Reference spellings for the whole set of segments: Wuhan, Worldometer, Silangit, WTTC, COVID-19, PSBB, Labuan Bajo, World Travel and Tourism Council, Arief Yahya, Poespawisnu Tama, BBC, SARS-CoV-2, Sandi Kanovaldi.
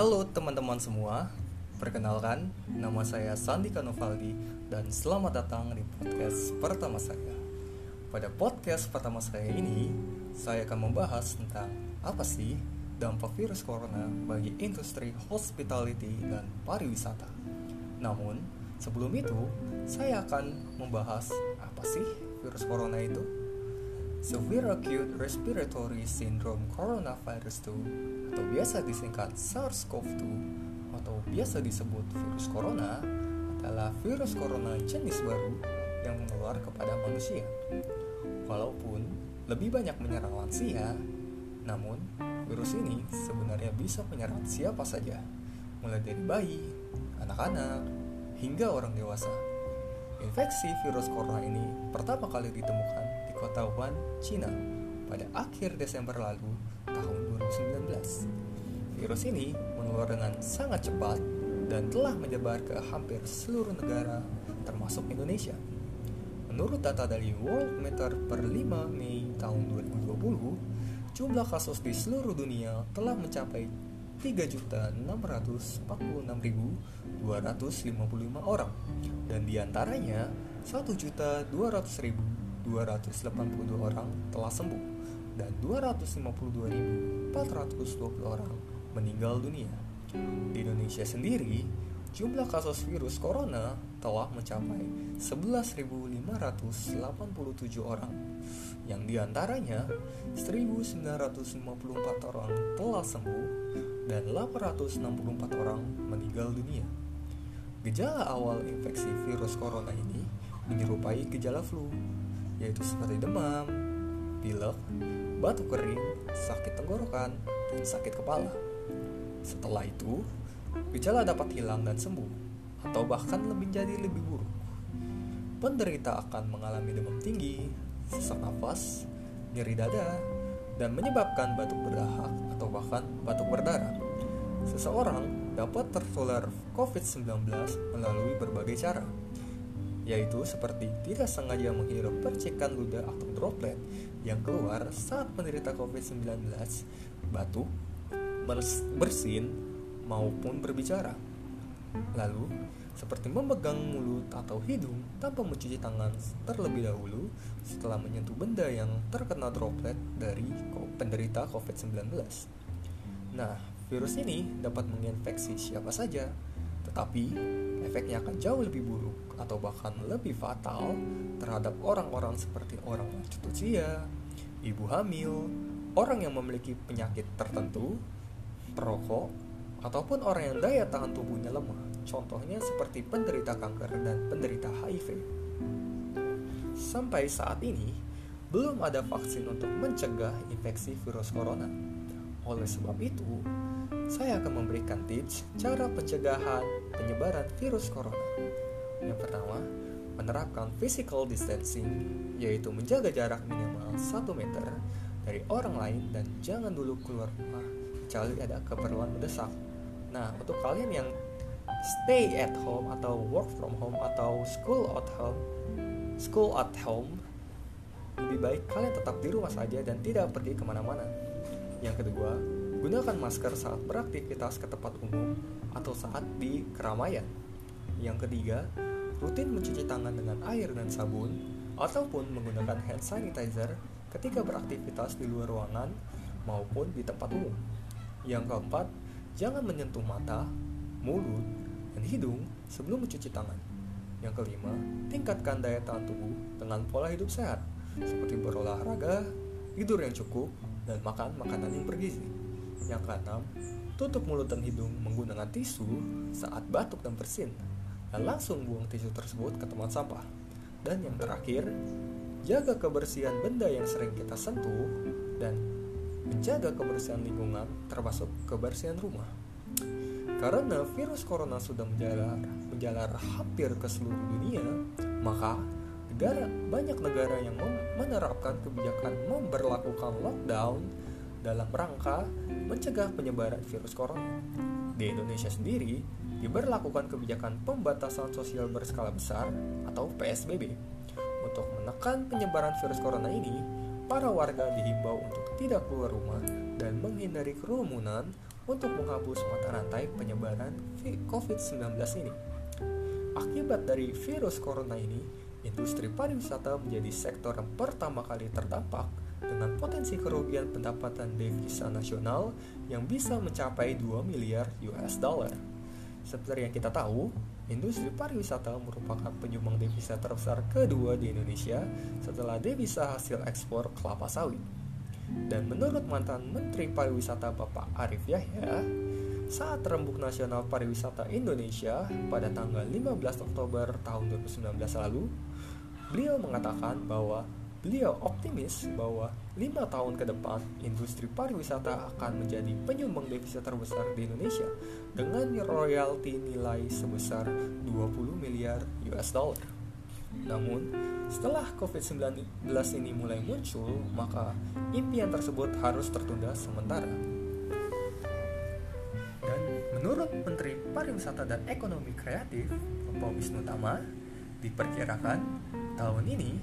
Halo teman-teman semua, perkenalkan nama saya Sandi Kanovaldi dan selamat datang di podcast pertama saya. Pada podcast pertama saya ini, saya akan membahas tentang apa sih dampak virus corona bagi industri hospitality dan pariwisata. Namun, sebelum itu, saya akan membahas apa sih virus corona itu. Severe Acute Respiratory Syndrome Coronavirus 2 atau biasa disingkat SARS-CoV-2 atau biasa disebut virus corona adalah virus corona jenis baru yang menular kepada manusia. Walaupun lebih banyak menyerang lansia, namun virus ini sebenarnya bisa menyerang siapa saja, mulai dari bayi, anak-anak, hingga orang dewasa. Infeksi virus corona ini pertama kali ditemukan di kota Wuhan, Cina pada akhir Desember lalu tahun 2019. Virus ini menular dengan sangat cepat dan telah menyebar ke hampir seluruh negara termasuk Indonesia. Menurut data dari Worldometer per 5 Mei tahun 2020, jumlah kasus di seluruh dunia telah mencapai 3.646.255 orang dan diantaranya 1.200.282 orang telah sembuh dan 252.420 orang meninggal dunia. Di Indonesia sendiri, jumlah kasus virus corona telah mencapai 11.587 orang yang diantaranya 1.954 orang telah sembuh dan 864 orang meninggal dunia. Gejala awal infeksi virus corona ini menyerupai gejala flu, yaitu seperti demam, pilek, batuk kering, sakit tenggorokan, dan sakit kepala. Setelah itu, gejala dapat hilang dan sembuh, atau bahkan menjadi lebih buruk. Penderita akan mengalami demam tinggi, sesak nafas, nyeri dada, dan menyebabkan batuk berdahak atau bahkan batuk berdarah. Seseorang dapat tertular COVID-19 melalui berbagai cara, yaitu seperti tidak sengaja menghirup percikan ludah atau droplet yang keluar saat menderita COVID-19, batuk, bersin, maupun berbicara. Lalu, seperti memegang mulut atau hidung tanpa mencuci tangan terlebih dahulu setelah menyentuh benda yang terkena droplet dari penderita COVID-19. Nah, virus ini dapat menginfeksi siapa saja, tetapi efeknya akan jauh lebih buruk atau bahkan lebih fatal terhadap orang-orang seperti orang lanjut usia, ibu hamil, orang yang memiliki penyakit tertentu, perokok, ataupun orang yang daya tahan tubuhnya lemah, contohnya seperti penderita kanker dan penderita HIV. Sampai saat ini, belum ada vaksin untuk mencegah infeksi virus corona. Oleh sebab itu, saya akan memberikan tips cara pencegahan penyebaran virus corona. Yang pertama, menerapkan physical distancing, yaitu menjaga jarak minimal 1 meter dari orang lain dan jangan dulu keluar rumah kecuali ada keperluan mendesak. Nah, untuk kalian yang stay at home atau work from home atau school at home, lebih baik kalian tetap di rumah saja dan tidak pergi kemana-mana. Yang kedua, gunakan masker saat beraktivitas ke tempat umum atau saat di keramaian. Yang ketiga, rutin mencuci tangan dengan air dan sabun ataupun menggunakan hand sanitizer ketika beraktivitas di luar ruangan maupun di tempat umum. Yang keempat, jangan menyentuh mata, mulut, dan hidung sebelum mencuci tangan. Yang kelima, tingkatkan daya tahan tubuh dengan pola hidup sehat, seperti berolahraga, tidur yang cukup, dan makan makanan yang bergizi. Yang keenam, tutup mulut dan hidung menggunakan tisu saat batuk dan bersin, dan langsung buang tisu tersebut ke tempat sampah. Dan yang terakhir, jaga kebersihan benda yang sering kita sentuh dan menjaga kebersihan lingkungan termasuk kebersihan rumah. Karena virus corona sudah menjalar hampir ke seluruh dunia, maka banyak negara yang menerapkan kebijakan memberlakukan lockdown dalam rangka mencegah penyebaran virus corona. Di Indonesia sendiri diberlakukan kebijakan pembatasan sosial berskala besar atau PSBB. Untuk menekan penyebaran virus corona ini, para warga dihimbau untuk tidak keluar rumah dan menghindari kerumunan untuk menghapus mata rantai penyebaran COVID-19 ini. Akibat dari virus corona ini, industri pariwisata menjadi sektor yang pertama kali terdampak dengan potensi kerugian pendapatan devisa nasional yang bisa mencapai 2 miliar US dollar. Seperti yang kita tahu, industri pariwisata merupakan penyumbang devisa terbesar kedua di Indonesia setelah devisa hasil ekspor kelapa sawit. Dan menurut mantan Menteri Pariwisata Bapak Arief Yahya, saat Rembuk Nasional Pariwisata Indonesia pada tanggal 15 Oktober tahun 2019 lalu, beliau mengatakan bahwa beliau optimis bahwa 5 tahun ke depan industri pariwisata akan menjadi penyumbang devisa terbesar di Indonesia dengan royalti nilai sebesar 20 miliar US dollar. Namun, setelah COVID-19 ini mulai muncul, maka impian tersebut harus tertunda sementara. Dan menurut Menteri Pariwisata dan Ekonomi Kreatif, Poespawisnu Tama, diperkirakan tahun ini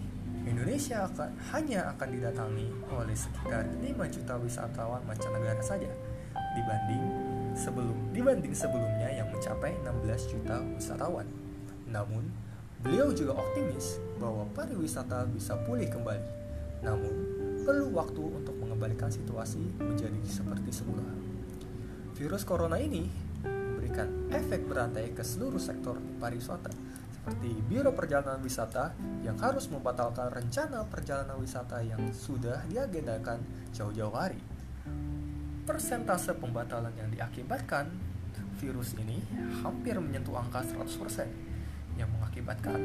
Indonesia hanya akan didatangi oleh sekitar 5 juta wisatawan mancanegara saja dibanding sebelumnya yang mencapai 16 juta wisatawan. Namun, beliau juga optimis bahwa pariwisata bisa pulih kembali. Namun, perlu waktu untuk mengembalikan situasi menjadi seperti semula. Virus corona ini memberikan efek berantai ke seluruh sektor pariwisata, seperti Biro Perjalanan Wisata yang harus membatalkan rencana perjalanan wisata yang sudah diagendakan jauh-jauh hari. Persentase pembatalan yang diakibatkan virus ini hampir menyentuh angka 100%, yang mengakibatkan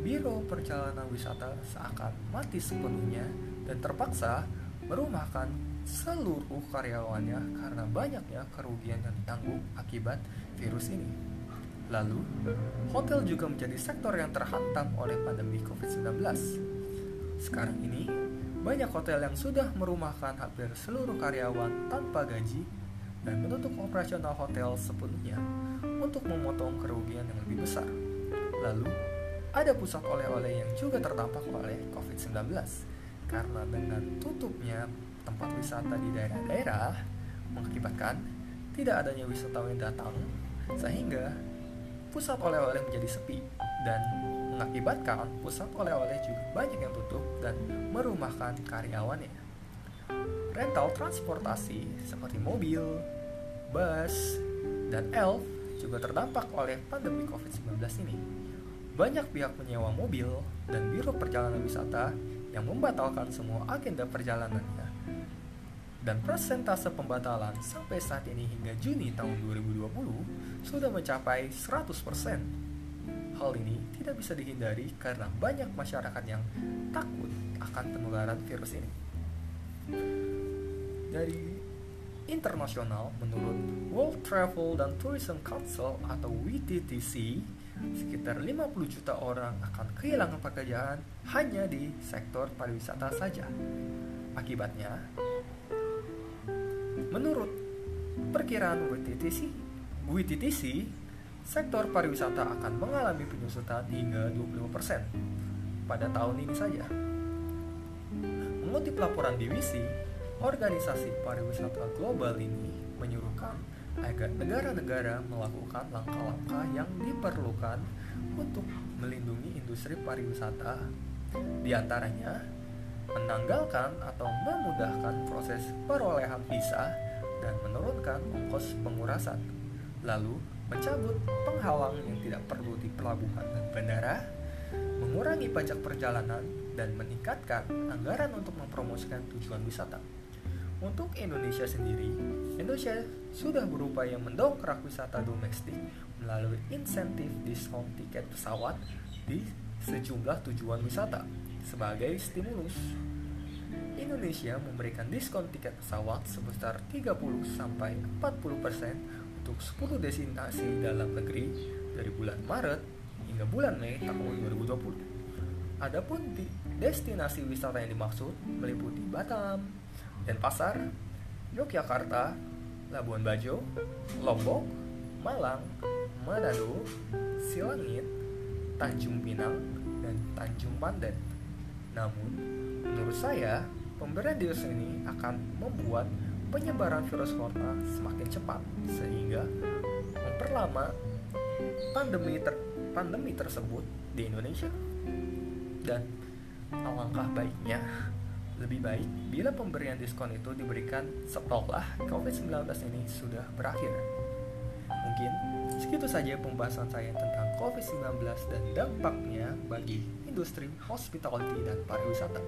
Biro Perjalanan Wisata seakan mati sepenuhnya dan terpaksa merumahkan seluruh karyawannya karena banyaknya kerugian yang ditanggung akibat virus ini. Lalu, hotel juga menjadi sektor yang terhantam oleh pandemi COVID-19. Sekarang ini, banyak hotel yang sudah merumahkan hampir seluruh karyawan tanpa gaji dan menutup operasional hotel sepenuhnya untuk memotong kerugian yang lebih besar. Lalu, ada pusat oleh-oleh yang juga terdampak oleh COVID-19 karena dengan tutupnya tempat wisata di daerah-daerah mengakibatkan tidak adanya wisatawan yang datang sehingga pusat oleh-oleh menjadi sepi dan mengakibatkan pusat oleh-oleh juga banyak yang tutup dan merumahkan karyawannya. Rental transportasi seperti mobil, bus, dan elf juga terdampak oleh pandemi COVID-19 ini. Banyak pihak menyewa mobil dan Biro Perjalanan Wisata yang membatalkan semua agenda perjalanannya. Dan persentase pembatalan sampai saat ini hingga Juni tahun 2020 sudah mencapai 100%. Hal ini tidak bisa dihindari karena banyak masyarakat yang takut akan penularan virus ini. Dari internasional, menurut World Travel and Tourism Council atau WTTC, sekitar 50 juta orang akan kehilangan pekerjaan hanya di sektor pariwisata saja. Akibatnya, menurut perkiraan WTTC, sektor pariwisata akan mengalami penyusutan hingga 25% pada tahun ini saja. Mengutip laporan BBC, organisasi pariwisata global ini menyuruhkan agar negara-negara melakukan langkah-langkah yang diperlukan untuk melindungi industri pariwisata, di antaranya menanggalkan atau memudahkan proses perolehan visa dan menurunkan ongkos pengurasan, lalu mencabut penghalang yang tidak perlu di pelabuhan dan bandara, mengurangi pajak perjalanan, dan meningkatkan anggaran untuk mempromosikan tujuan wisata. Untuk Indonesia sendiri, Indonesia sudah berupaya mendongkrak wisata domestik melalui insentif diskon tiket pesawat di sejumlah tujuan wisata. Sebagai stimulus, Indonesia memberikan diskon tiket pesawat sebesar 30-40% untuk 10 destinasi dalam negeri dari bulan Maret hingga bulan Mei tahun 2020. Adapun destinasi wisata yang dimaksud meliputi Batam, Denpasar, Yogyakarta, Labuan Bajo, Lombok, Malang, Manado, Silangit, Tanjung Pinang, dan Tanjung Pandan. Namun, menurut saya, pemberian diskon ini akan membuat penyebaran virus corona semakin cepat sehingga memperlama pandemi tersebut di Indonesia. Dan alangkah baiknya, lebih baik bila pemberian diskon itu diberikan setelah COVID-19 ini sudah berakhir. Mungkin segitu saja pembahasan saya tentang COVID-19 dan dampaknya bagi industri hospitality dan pariwisata.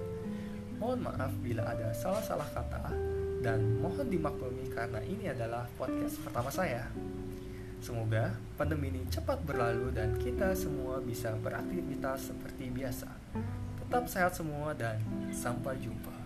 Mohon maaf bila ada salah-salah kata dan mohon dimaklumi karena ini adalah podcast pertama saya. Semoga pandemi ini cepat berlalu dan kita semua bisa beraktivitas seperti biasa. Tetap sehat semua dan sampai jumpa.